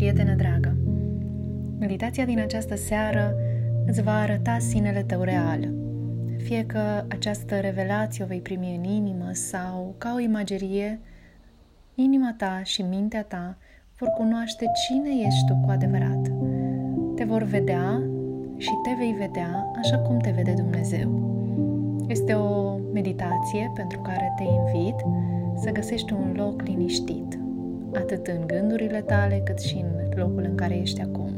prietenă dragă. Meditația din această seară îți va arăta sinele tău real. Fie că această revelație o vei primi în inimă sau, ca o imagerie, inima ta și mintea ta vor cunoaște cine ești tu cu adevărat. Te vor vedea și te vei vedea așa cum te vede Dumnezeu. Este o meditație pentru care te invit să găsești un loc liniștit, atât în gândurile tale, cât și în locul în care ești acum.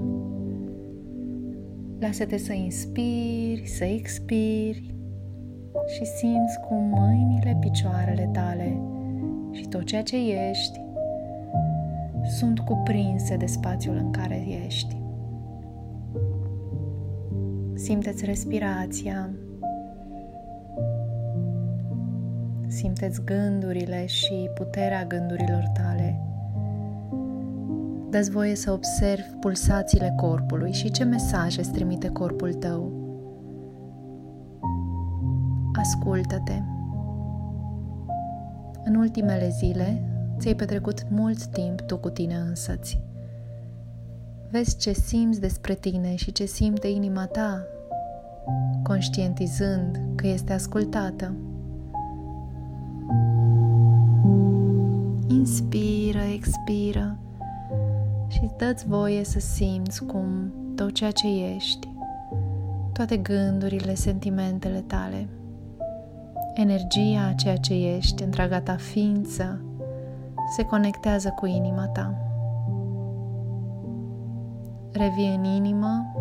Lasă-te să inspiri, să expiri și simți cum mâinile, picioarele tale și tot ceea ce ești sunt cuprinse de spațiul în care ești. Simte-ți respirația, simte-ți gândurile și puterea gândurilor tale. Dă-ți voie să observi pulsațiile corpului și ce mesaje îți trimite corpul tău. Ascultă-te. În ultimele zile ți-ai petrecut mult timp tu cu tine însăți. Vezi ce simți despre tine și ce simte inima ta, conștientizând că este ascultată. Inspiră, expiră și dă-ți voie să simți cum tot ceea ce ești, toate gândurile, sentimentele tale, energia a ceea ce ești, întreaga ta ființă, se conectează cu inima ta. Revii în inimă,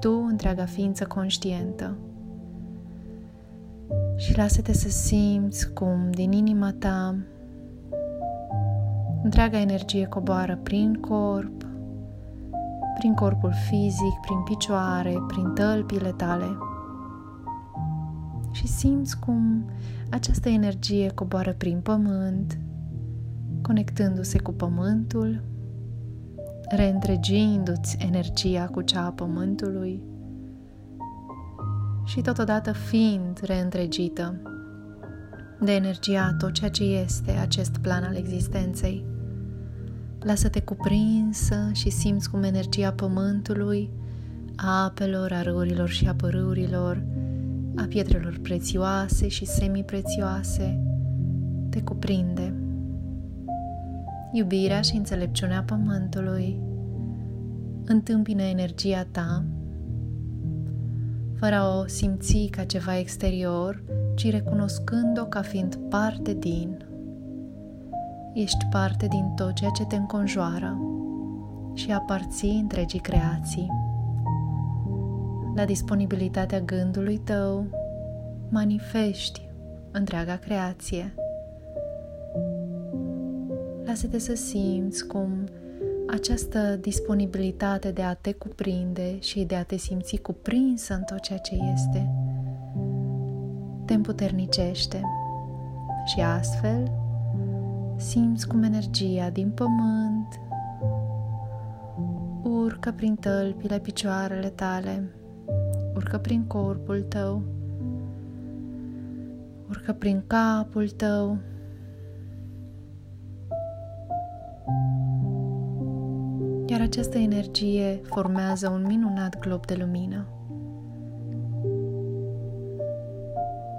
tu, întreaga ființă conștientă. Și lasă-te să simți cum din inima ta întreaga energie coboară prin corp, prin corpul fizic, prin picioare, prin tălpile tale. Și simți cum această energie coboară prin pământ, conectându-se cu pământul, reîntregindu-ți energia cu cea a pământului și totodată fiind reîntregită de energia a tot ceea ce este acest plan al existenței. Lasă-te cuprinsă și simți cum energia pământului, a apelor, a râurilor și a pârâurilor, a pietrelor prețioase și semiprețioase, te cuprinde. Iubirea și înțelepciunea pământului întâmpină energia ta, fără a o simți ca ceva exterior, ci recunoscând-o ca fiind parte din. Ești parte din tot ceea ce te înconjoară și aparții întregii creații. La disponibilitatea gândului tău, manifesti întreaga creație. Lasă-te să simți cum această disponibilitate de a te cuprinde și de a te simți cuprinsă în tot ceea ce este, te împuternicește și astfel simți cum energia din pământ urcă prin tălpile, picioarele tale, urcă prin corpul tău, urcă prin capul tău, iar această energie formează un minunat glob de lumină.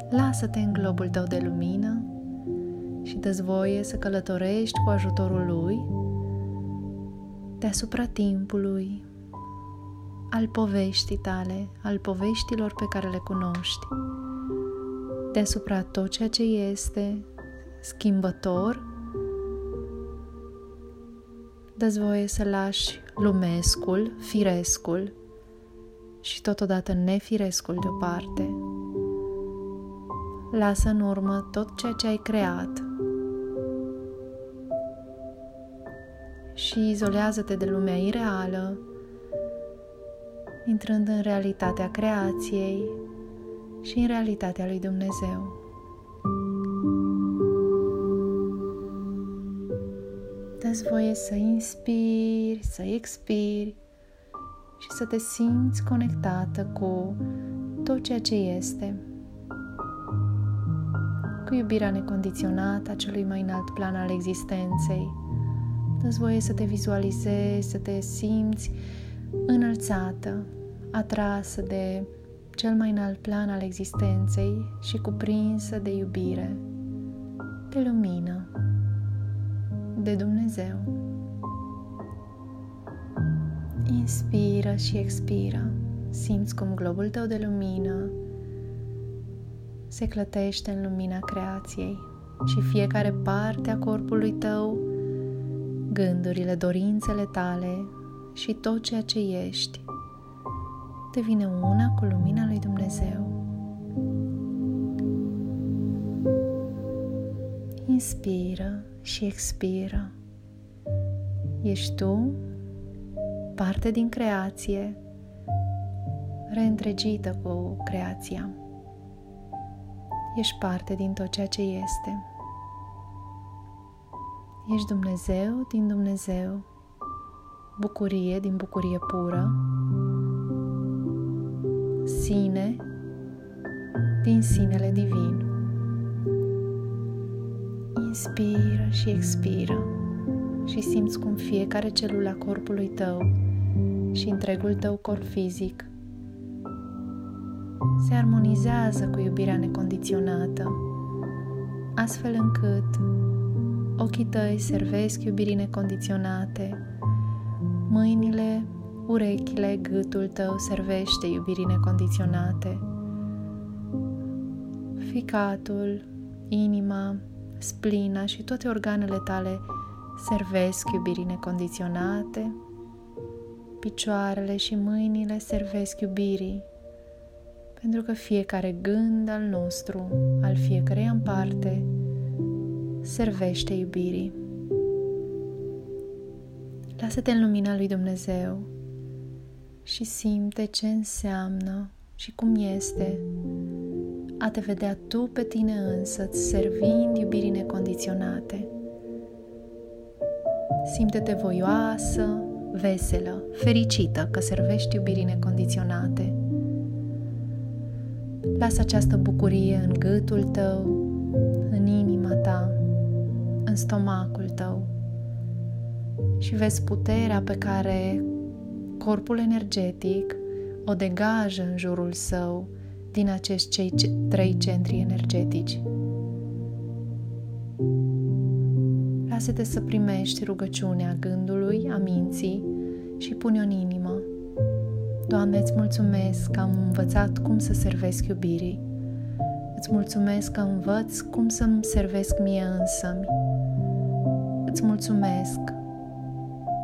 Lasă-te în globul tău de lumină și dă-ți voie să călătorești cu ajutorul lui deasupra timpului, al poveștii tale, al poveștilor pe care le cunoști, deasupra tot ceea ce este schimbător. Dă-ți voie să lași lumescul, firescul și totodată nefirescul deoparte. Lasă în urmă tot ceea ce ai creat și izolează-te de lumea ireală, intrând în realitatea creației și în realitatea lui Dumnezeu. Dă-ți voie să inspiri, să expiri și să te simți conectată cu tot ceea ce este, cu iubirea necondiționată a celui mai înalt plan al existenței, Dă-ți voie să te vizualizezi, să te simți înălțată, atrasă de cel mai înalt plan al existenței și cuprinsă de iubire, de lumină, de Dumnezeu. Inspiră și expiră. Simți cum globul tău de lumină se clătește în lumina creației și fiecare parte a corpului tău, gândurile, dorințele tale și tot ceea ce ești devine una cu lumina lui Dumnezeu. Inspiră și expiră. Ești tu, parte din creație, reîntregită cu creația. Ești parte din tot ceea ce este. Ești Dumnezeu din Dumnezeu, bucurie din bucurie pură, sine din sinele divin. Inspiră și expiră și simți cum fiecare celulă a corpului tău și întregul tău corp fizic se armonizează cu iubirea necondiționată, astfel încât ochii tăi servesc iubirii necondiționate, mâinile, urechile, gâtul tău servește iubirii necondiționate, ficatul, inima, splina și toate organele tale servesc iubirii necondiționate, picioarele și mâinile servesc iubirii, pentru că fiecare gând al nostru, al fiecăreia în parte, servește iubirii. Lasă-te în lumina lui Dumnezeu și simte ce înseamnă și cum este a te vedea tu pe tine însăți, servind iubirii necondiționate. Simte-te voioasă, veselă, fericită că servești iubirii necondiționate. Lasă această bucurie în gâtul tău, în inima ta, în stomacul tău și vezi puterea pe care corpul energetic o degajă în jurul său din acești trei centri energetici. Lasă-te să primești rugăciunea gândului, a minții și pune-o în inimă. Doamne, îți mulțumesc că am învățat cum să servesc iubirii. Îți mulțumesc că învăț cum să-mi servesc mie însămi. Îți mulțumesc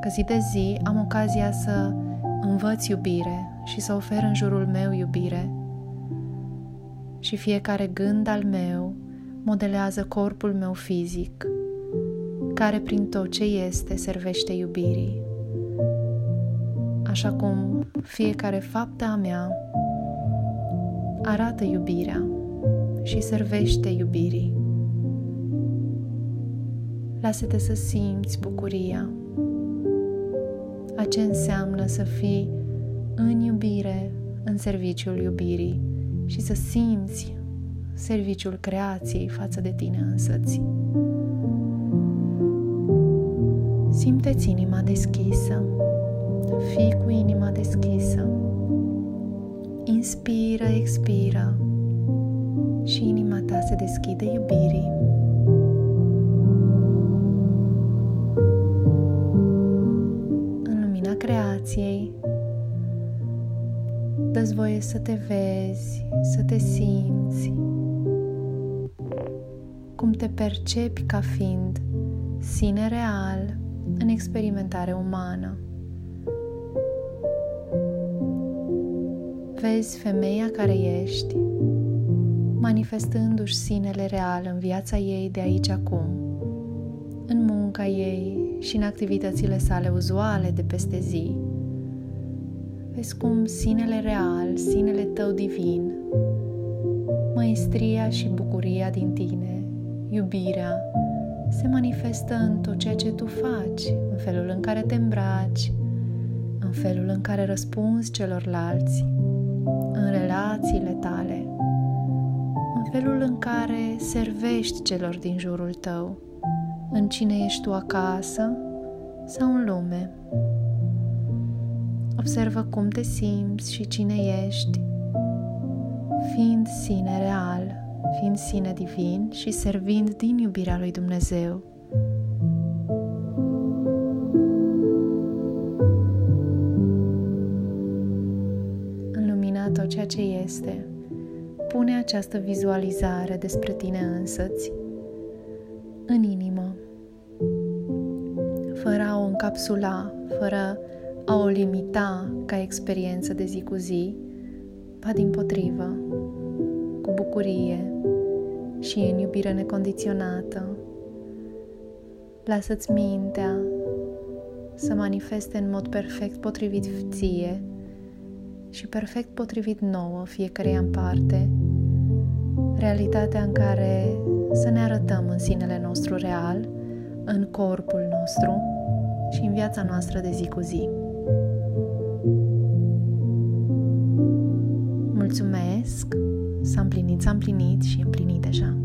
că zi de zi am ocazia să învăț iubire și să ofer în jurul meu iubire. Și fiecare gând al meu modelează corpul meu fizic, care prin tot ce este servește iubirii. Așa cum fiecare faptă a mea arată iubirea și servește iubirii. Lasă-te să simți bucuria, a ce înseamnă să fii în iubire, în serviciul iubirii și să simți serviciul creației față de tine însăți. Simte-ți inima deschisă. Fii cu inima deschisă. Inspiră, expiră și inima ta se deschide iubirii. În lumina creației, dă-ți voie să te vezi, să te simți, cum te percepi ca fiind sine real în experimentare umană. Vezi femeia care ești, manifestându-și sinele real în viața ei de aici acum, în munca ei și în activitățile sale uzuale de peste zi. Vezi cum sinele real, sinele tău divin, măestria și bucuria din tine, iubirea, se manifestă în tot ceea ce tu faci, în felul în care te îmbraci, în felul în care răspunzi celorlalți, în relațiile tale, în felul în care servești celor din jurul tău, în cine ești tu acasă sau în lume. Observă cum te simți și cine ești, fiind sine real, fiind sine divin și servind din iubirea lui Dumnezeu. În lumina tot ceea ce este, pune această vizualizare despre tine însăți în inimă, fără a o încapsula, fără a o limita ca experiență de zi cu zi, ba dimpotrivă, cu bucurie și în iubire necondiționată. Lasă-ți mintea să manifeste în mod perfect potrivit ție și perfect potrivit nouă fiecăreia în parte, realitatea în care să ne arătăm în sinele nostru real, în corpul nostru și în viața noastră de zi cu zi. Mulțumesc! S-a împlinit și e împlinit deja.